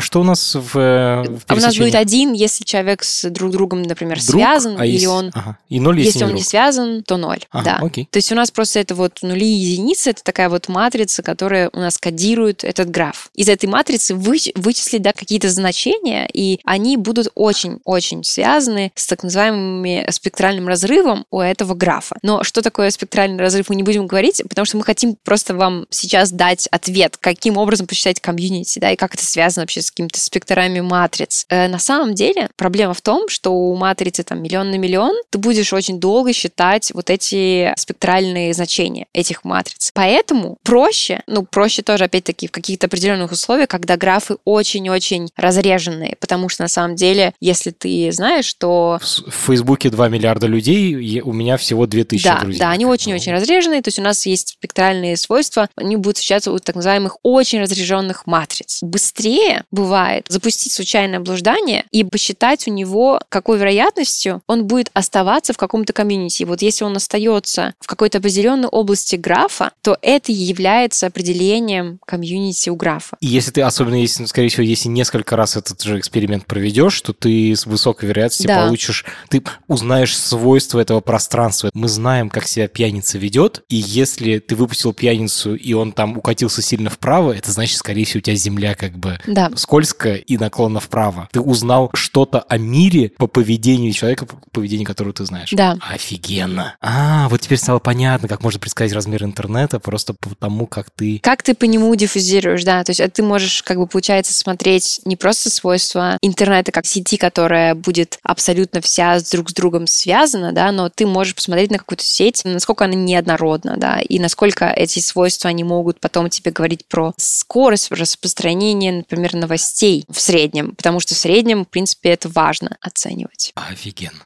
что у нас в пересечении? А у нас будет один, если человек с друг другом, например, связан, а или есть... он... Ага. И ноль, если он не связан, то ноль. Ага, да. Окей. То есть у нас просто это вот нули и единицы, это такая вот матрица, которая у нас кодирует этот граф. Из этой матрицы вычислить, да, какие-то значения, и они будут очень-очень связаны с так называемым спектральным разрывом у этого графа. Но что такое спектральный разрыв, мы не будем говорить, потому что мы хотим просто вам сейчас дать ответ, каким образом посчитать комьюнити, да, и как это связано вообще с какими-то спектрами матриц. На самом деле проблема в том, что у матрицы там миллион на миллион, ты будешь очень долго считать вот эти спектральные значения этих матриц. Поэтому проще, ну, проще тоже, опять-таки, в каких-то определенных условиях, когда графы очень-очень разреженные, потому что на самом деле, если ты знаешь, что... В Фейсбуке 2 миллиарда людей, у меня всего 2000 друзей. Да, они очень-очень разреженные, то есть у нас есть спектральные свойства, они будут встречаться у так называемых очень разреженных матриц. Быстрее бывает запустить случайное блуждание и посчитать у него, какой вероятностью он будет оставаться в каком-то комьюнити. Вот если он остается в какой-то определенной области графа, то это является определением комьюнити у графа. И если ты, особенно если, скорее всего, если несколько раз этот же эксперимент проведешь, то ты с высокой вероятностью получишь, ты узнаешь свойства этого пространства. Мы знаем, как себя пьяница ведет, и если ты выпустил пьяницу, и он там укатился сильно вправо, это значит, скорее всего, у тебя земля как бы скользкая и наклонна вправо. Ты узнал что-то о мире по поведению человека, по поведению которого ты знаешь. Да. Офигенно. А, вот теперь стало понятно, как можно предсказать размер интернета просто по тому, как ты... Как ты по нему диффузируешь, да. То есть ты можешь, как бы, получается, смотреть не просто свойства интернета как сети, которая будет абсолютно вся друг с другом связана, да, но ты можешь посмотреть на какую-то сеть, насколько она неоднородна, да, и насколько эти свойства, они могут потом тебе говорить про скорость распространения, например, новостей в среднем, потому что в среднем, в принципе, это важно оценивать. Офигенно.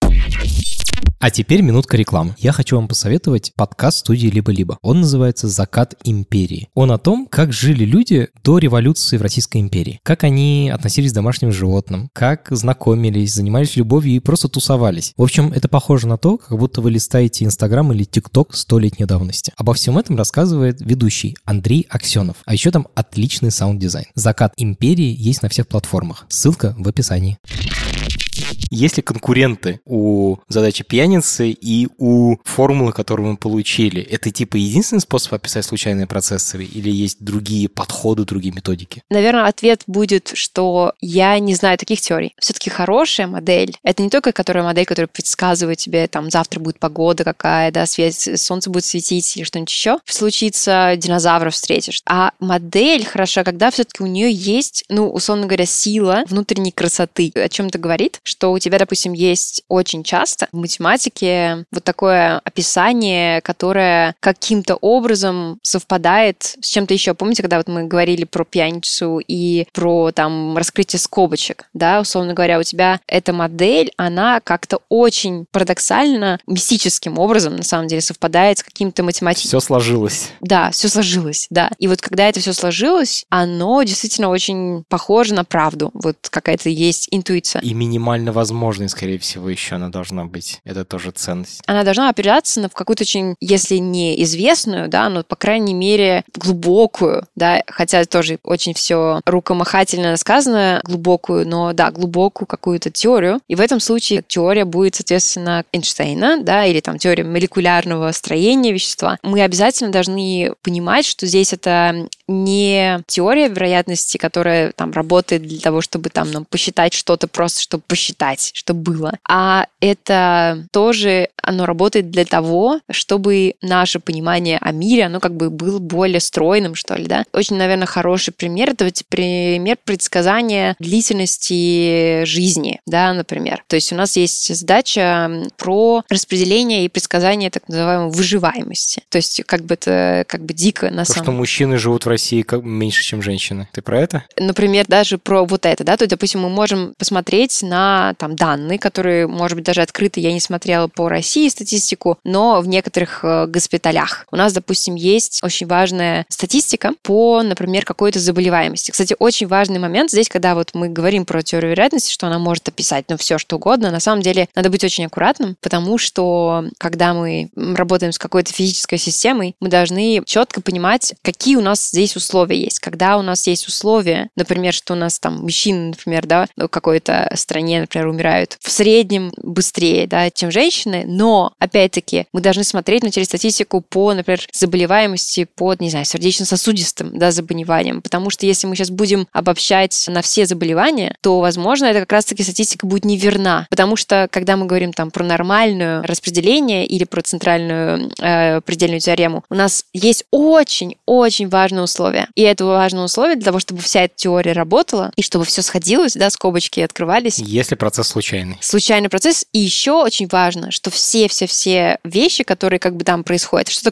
А теперь минутка рекламы. Я хочу вам посоветовать подкаст студии «Либо-Либо». Он называется «Закат империи». Он о том, как жили люди до революции в Российской империи, как они относились к домашним животным, как знакомились, занимались любовью и просто тусовались. В общем, это похоже на то, как будто вы листаете Инстаграм или ТикТок 100-летней давности. Обо всем этом рассказывает ведущий Андрей Аксенов. А еще там отличный саунд-дизайн. «Закат империи» есть на всех платформах. Ссылка в описании. Есть ли конкуренты у задачи пьяницы и у формулы, которую мы получили? Это типа единственный способ описать случайные процессоры или есть другие подходы, другие методики? Наверное, ответ будет, что я не знаю таких теорий. Все-таки хорошая модель — это не только модель, которая предсказывает тебе, там, завтра будет погода какая, да, солнце будет светить или что-нибудь еще. Случится, динозавров встретишь. А модель хороша, когда все-таки у нее есть, условно говоря, сила внутренней красоты. О чем это говорит? Что у тебя, допустим, есть очень часто в математике вот такое описание, которое каким-то образом совпадает с чем-то еще. Помните, когда вот мы говорили про пьяницу и про там раскрытие скобочек, да, условно говоря, у тебя эта модель, она как-то очень парадоксально, мистическим образом, на самом деле, совпадает с каким-то математическим. Все сложилось. Да, все сложилось, да. И вот когда это все сложилось, оно действительно очень похоже на правду. Вот какая-то есть интуиция. И минимально возможной, скорее всего, еще она должна быть. Это тоже ценность. Она должна опираться на какую-то очень, если не известную, да, но, по крайней мере, глубокую, да, хотя тоже очень все рукомахательно сказано, глубокую, но, да, глубокую какую-то теорию. И в этом случае теория будет, соответственно, Эйнштейна, да, или там теория молекулярного строения вещества. Мы обязательно должны понимать, что здесь это не теория вероятности, которая там работает для того, чтобы там нам посчитать что-то просто, чтобы посчитать, что было. А это тоже, оно работает для того, чтобы наше понимание о мире, оно как бы было более стройным, что ли, да. Очень, наверное, хороший пример, это пример предсказания длительности жизни, да, например. То есть у нас есть задача про распределение и предсказание так называемой выживаемости. То есть как бы это как бы дико на самом деле. То, что мужчины живут в России меньше, чем женщины. Ты про это? Например, даже про вот это, да. То есть, допустим, мы можем посмотреть на там данные, которые, может быть, даже открыты. Я не смотрела по России статистику, но в некоторых госпиталях. У нас, допустим, есть очень важная статистика по, например, какой-то заболеваемости. Кстати, очень важный момент здесь, когда вот мы говорим про теорию вероятности, что она может описать, все что угодно. На самом деле, надо быть очень аккуратным, потому что, когда мы работаем с какой-то физической системой, мы должны четко понимать, какие у нас здесь условия есть. Когда у нас есть условия, например, что у нас там мужчины, например, да, в какой-то стране, например, умирают в среднем быстрее, да, чем женщины, но, опять-таки, мы должны смотреть, через статистику по, например, заболеваемости под, не знаю, сердечно-сосудистым, да, заболеваниям, потому что если мы сейчас будем обобщать на все заболевания, то, возможно, это как раз-таки статистика будет неверна, потому что, когда мы говорим там про нормальное распределение или про центральную предельную теорему, у нас есть очень-очень важное условие, и это важное условие для того, чтобы вся эта теория работала, и чтобы все сходилось, да, скобочки открывались. Если процесс случайный. Случайный процесс, и еще очень важно, что все-все-все вещи, которые как бы там происходят, что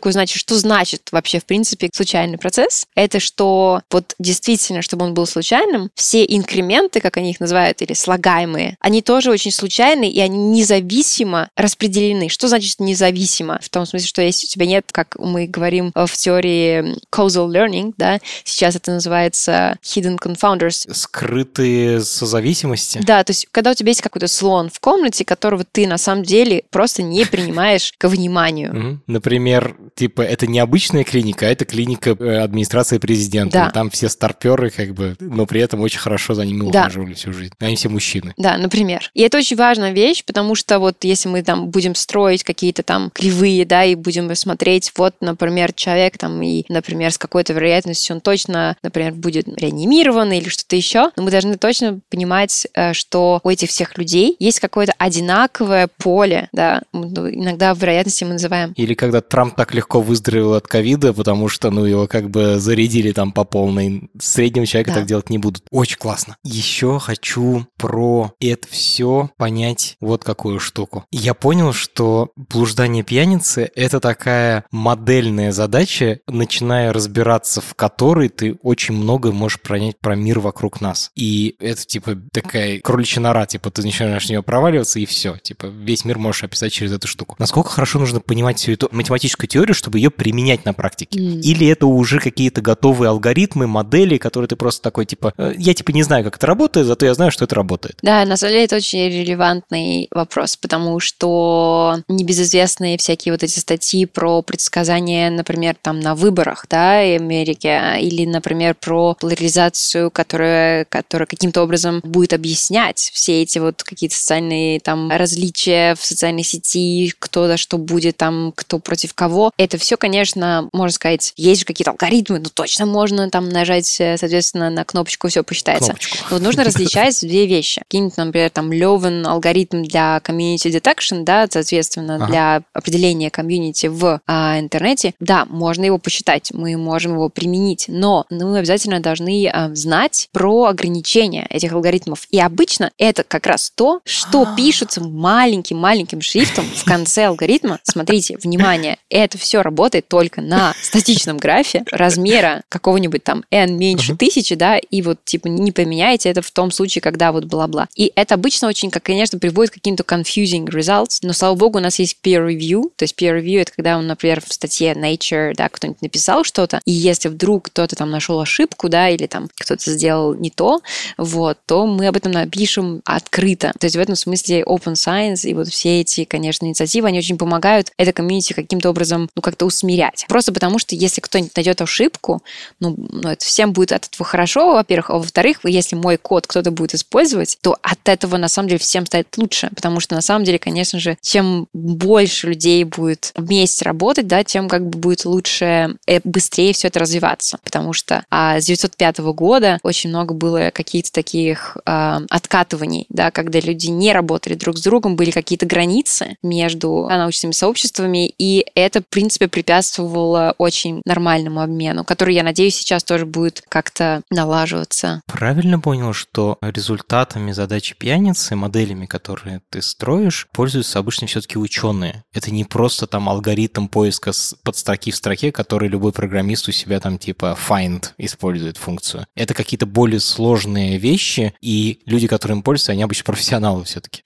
значит вообще, в принципе, случайный процесс, это что вот действительно, чтобы он был случайным, все инкременты, как они их называют, или слагаемые, они тоже очень случайны, и они независимо распределены. Что значит независимо? В том смысле, что если у тебя нет, как мы говорим в теории causal learning, да, сейчас это называется hidden confounders. Скрытые созависимости. Да, то есть, когда у тебя есть какой-то слон в комнате, которого ты на самом деле просто не принимаешь ко вниманию. Например, типа, это не обычная клиника, а это клиника администрации президента. Там все старперы, как бы, но при этом очень хорошо за ними ухаживали всю жизнь. Они все мужчины. Да, например. И это очень важная вещь, потому что вот если мы там будем строить какие-то там кривые, да, и будем смотреть, вот, например, человек там и, например, с какой-то вероятностью вероятностью он точно, например, будет реанимирован или что-то еще, но мы должны точно понимать, что у этих всех людей есть какое-то одинаковое поле, да, иногда в вероятности мы называем. Или когда Трамп так легко выздоровел от ковида, потому что, его как бы зарядили там по полной. Среднего человека так делать не будут. Очень классно. Еще хочу про это все понять вот какую штуку. Я понял, что блуждание пьяницы — это такая модельная задача, начиная разбираться в которой ты очень много можешь понять про мир вокруг нас. И это типа такая кроличья нора, типа ты начинаешь в нее проваливаться и все. Типа весь мир можешь описать через эту штуку. Насколько хорошо нужно понимать всю эту математическую теорию, чтобы ее применять на практике? Или это уже какие-то готовые алгоритмы, модели, которые ты просто такой, типа, я типа не знаю, как это работает, зато я знаю, что это работает. Да, на самом деле это очень релевантный вопрос, потому что небезызвестные всякие вот эти статьи про предсказания, например, там на выборах, да, в Америке, или, например, про поляризацию, которая каким-то образом будет объяснять все эти вот какие-то социальные там различия в социальной сети, кто за что будет там, кто против кого. Это все, конечно, можно сказать, есть же какие-то алгоритмы, но точно можно там нажать, соответственно, на кнопочку, все посчитается. Кнопочку. Но нужно различать две вещи. Какие-нибудь, например, там Лёвин алгоритм для community detection, да, соответственно, для определения комьюнити в интернете, да, можно его посчитать, мы можем его применить, но мы обязательно должны знать про ограничения этих алгоритмов. И обычно это как раз то, что пишется маленьким-маленьким шрифтом в конце алгоритма. Смотрите, внимание, это все работает только на статичном графе размера какого-нибудь там n меньше 1000, да, и вот типа не поменяете это в том случае, когда вот бла-бла. И это обычно очень, конечно, приводит к каким-то confusing results, но, слава богу, у нас есть peer review, то есть peer review — это когда, например, в статье Nature, да, кто-нибудь написал что-то, и если вдруг кто-то там нашел ошибку, да, или там кто-то сделал не то, вот, то мы об этом напишем открыто. То есть в этом смысле open science и вот все эти, конечно, инициативы, они очень помогают это комьюнити каким-то образом, как-то усмирять. Просто потому, что если кто-нибудь найдет ошибку, это всем будет от этого хорошо, во-первых, а во-вторых, если мой код кто-то будет использовать, то от этого, на самом деле, всем станет лучше, потому что, на самом деле, конечно же, чем больше людей будет вместе работать, да, тем как бы будет лучше, быстрее все это развиваться, потому что с 1905 года очень много было каких-то таких откатываний, да, когда люди не работали друг с другом, были какие-то границы между научными сообществами, и это, в принципе, препятствовало очень нормальному обмену, который, я надеюсь, сейчас тоже будет как-то налаживаться. Правильно понял, что результатами задачи пьяницы, моделями, которые ты строишь, пользуются обычно все-таки ученые. Это не просто там алгоритм поиска под строки в строке, который любой программист у себя там типа find использует функцию. Это какие-то более сложные вещи, и люди, которые им пользуются, они обычно профессионалы все-таки.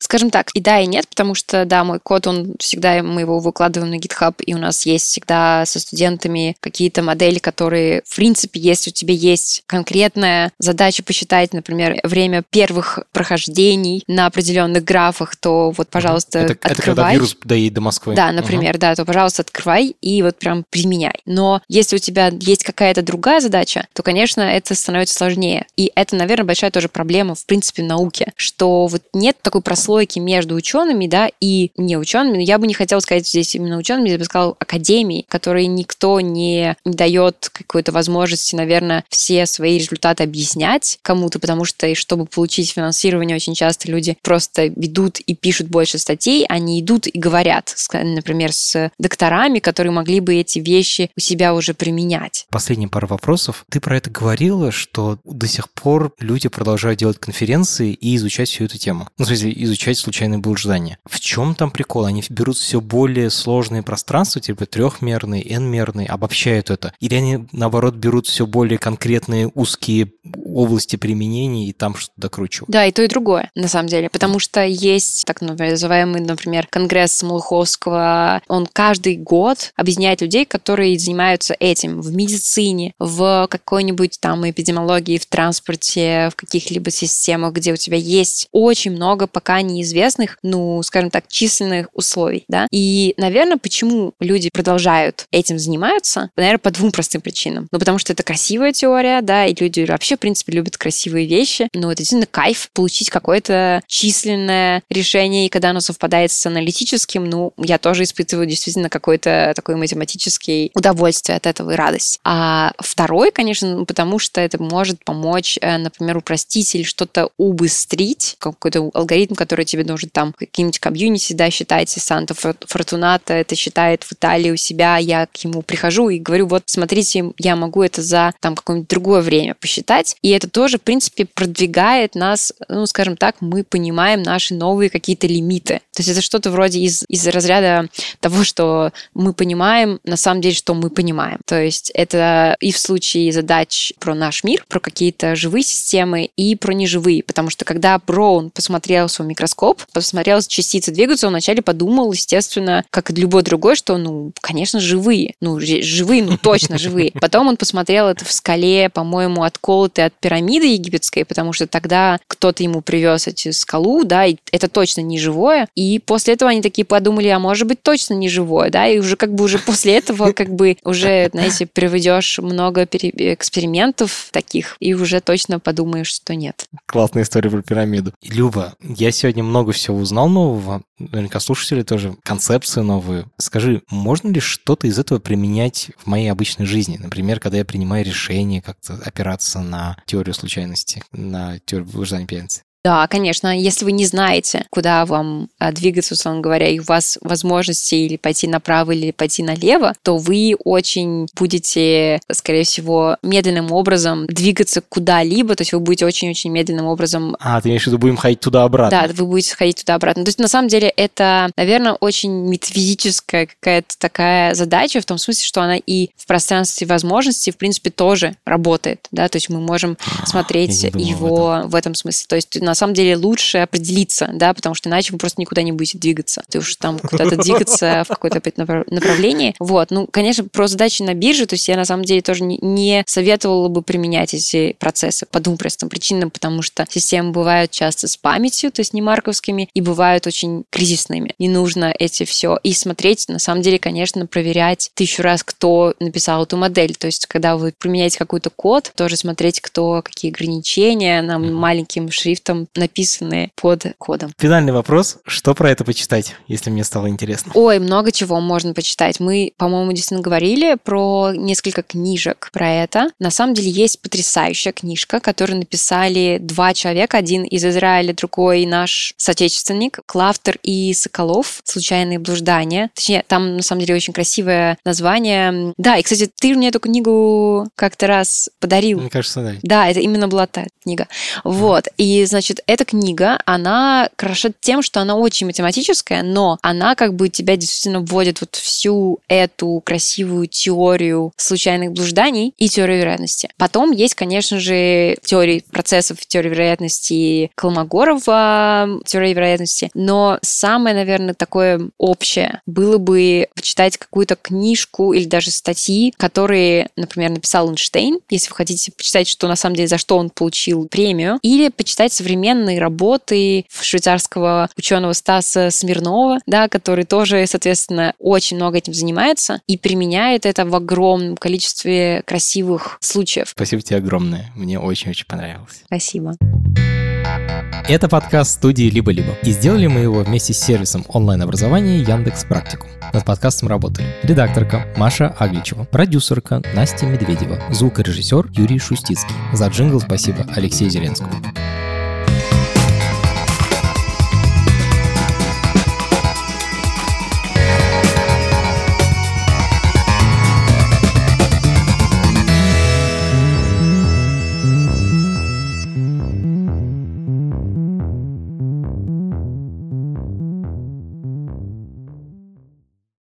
Скажем так, и да, и нет, потому что, да, мой код, он всегда, мы его выкладываем на GitHub, и у нас есть всегда со студентами какие-то модели, которые, в принципе, если у тебя есть конкретная задача посчитать, например, время первых прохождений на определенных графах, то вот, пожалуйста, открывай. Это когда вирус доедет до Москвы. Да, например, да, то, пожалуйста, открывай и вот прям применяй. Но если у тебя есть какая-то другая задача, то, конечно, это становится сложнее. И это, наверное, большая тоже проблема, в принципе, в науке, что вот нет такой прослойки между учеными, да, и не учеными. Я бы не хотела сказать здесь именно учеными, я бы сказала академии, которые никто не дает какой-то возможности, наверное, все свои результаты объяснять кому-то, потому что, чтобы получить финансирование, очень часто люди просто идут и пишут больше статей, они идут и говорят, например, с докторами, которые могли бы эти вещи у себя уже применять. Последняя пара вопросов. Ты про это говорила, что до сих пор люди продолжают делать конференции и изучать всю эту тему. В смысле, изучать случайные блуждания. В чем там прикол? Они берут все более сложные пространства, типа трехмерные, n-мерные, обобщают это. Или они, наоборот, берут все более конкретные узкие области применения и там что-то докручивают? Да, и то, и другое, на самом деле. Потому что есть так называемый, например, конгресс Смолуховского. Он каждый год объединяет людей, которые занимаются этим в медицине, в какой-нибудь там эпидемиологии, в транспорте, в каких-либо системах, где у тебя есть очень много пока неизвестных, скажем так, численных условий, да. И, наверное, почему люди продолжают этим заниматься? Наверное, по двум простым причинам. Потому что это красивая теория, да, и люди вообще, в принципе, любят красивые вещи, но это действительно кайф получить какое-то численное решение, и когда оно совпадает с аналитическим, я тоже испытываю действительно какое-то такое математическое удовольствие от этого и радость. радость. А второй, конечно, потому что это может помочь, например, упростить или что-то убыстрить, какой-то алгоритм, который тебе должен там каким-нибудь комьюнити, да, считайте, Санта Фортунато это считает в Италии у себя, я к нему прихожу и говорю, вот, смотрите, я могу это за там какое-нибудь другое время посчитать, и это тоже, в принципе, продвигает нас, ну, скажем так, мы понимаем наши новые какие-то лимиты. То есть это что-то вроде из разряда того, что мы понимаем, на самом деле, что мы понимаем. То есть это и в случае задач про наш мир, про какие-то живые системы и про неживые, потому что когда Браун посмотрел свой микроскоп, посмотрел частицы двигаются, он вначале подумал, естественно, как и любой другой, что, ну, конечно, живые. Ну, живые, ну, точно живые. Потом он посмотрел это в скале, по-моему, отколотой от пирамиды египетской, потому что тогда кто-то ему привез эту скалу, да, и это точно не живое. И после этого они такие подумали, а может быть, точно не живое, да, и уже как бы уже после этого как бы уже, знаете, проведешь много экспериментов таких, и уже точно подумаешь, что нет. Классная история про пирамиду. Люба, я сегодня много всего узнал нового, наверняка слушатели тоже, концепции новые. Скажи, можно ли что-то из этого применять в моей обычной жизни? Например, когда я принимаю решение как-то опираться на теорию случайности, на теорию блуждания пиявницы. Да, конечно, если вы не знаете, куда вам двигаться, условно говоря, и у вас возможности или пойти направо, или пойти налево, то вы очень будете, скорее всего, медленным образом двигаться куда-либо, то есть вы будете очень-очень медленным образом... А, ты имеешь в виду, будем ходить туда-обратно? Да, вы будете ходить туда-обратно. То есть, на самом деле, это, наверное, очень метафизическая какая-то такая задача, в том смысле, что она и в пространстве возможностей, в принципе, тоже работает, да, то есть мы можем смотреть его в этом смысле, то есть на самом деле лучше определиться, да, потому что иначе вы просто никуда не будете двигаться. Ты уж там куда-то двигаться в какое-то опять направление. Вот. Ну, конечно, про задачи на бирже, то есть я на самом деле тоже не советовала бы применять эти процессы по двум простым причинам, потому что системы бывают часто с памятью, то есть не марковскими, и бывают очень кризисными. И нужно эти все и смотреть, на самом деле, конечно, проверять 1000 раз, кто написал эту модель. То есть когда вы применяете какой-то код, тоже смотреть, кто, какие ограничения, нам маленьким шрифтом написанные под кодом. Финальный вопрос. Что про это почитать, если мне стало интересно? Ой, много чего можно почитать. Мы, по-моему, действительно говорили про несколько книжек про это. На самом деле есть потрясающая книжка, которую написали 2 человека. Один из Израиля, другой наш соотечественник. Клафтер и Соколов. «Случайные блуждания». Точнее, там, на самом деле, очень красивое название. Да, и, кстати, ты мне эту книгу как-то раз подарил. Мне кажется, да. Да, это именно была та книга. Вот. И, значит, эта книга, она хороша тем, что она очень математическая, но она как бы тебя действительно вводит вот всю эту красивую теорию случайных блужданий и теорию вероятности. Потом есть, конечно же, теории процессов, теории вероятности Колмогорова, теории вероятности, но самое, наверное, такое общее было бы почитать какую-то книжку или даже статьи, которые, например, написал Эйнштейн, если вы хотите почитать, что на самом деле, за что он получил премию, или почитать современные работы швейцарского ученого Стаса Смирнова, да, который тоже, соответственно, очень много этим занимается и применяет это в огромном количестве красивых случаев. Спасибо тебе огромное. Мне очень-очень понравилось. Спасибо. Это подкаст студии «Либо-либо». И сделали мы его вместе с сервисом онлайн-образования «Яндекс.Практикум». Над подкастом работали редакторка Маша Агличева, продюсерка Настя Медведева, звукорежиссер Юрий Шустицкий. За джингл спасибо Алексею Зеленскому.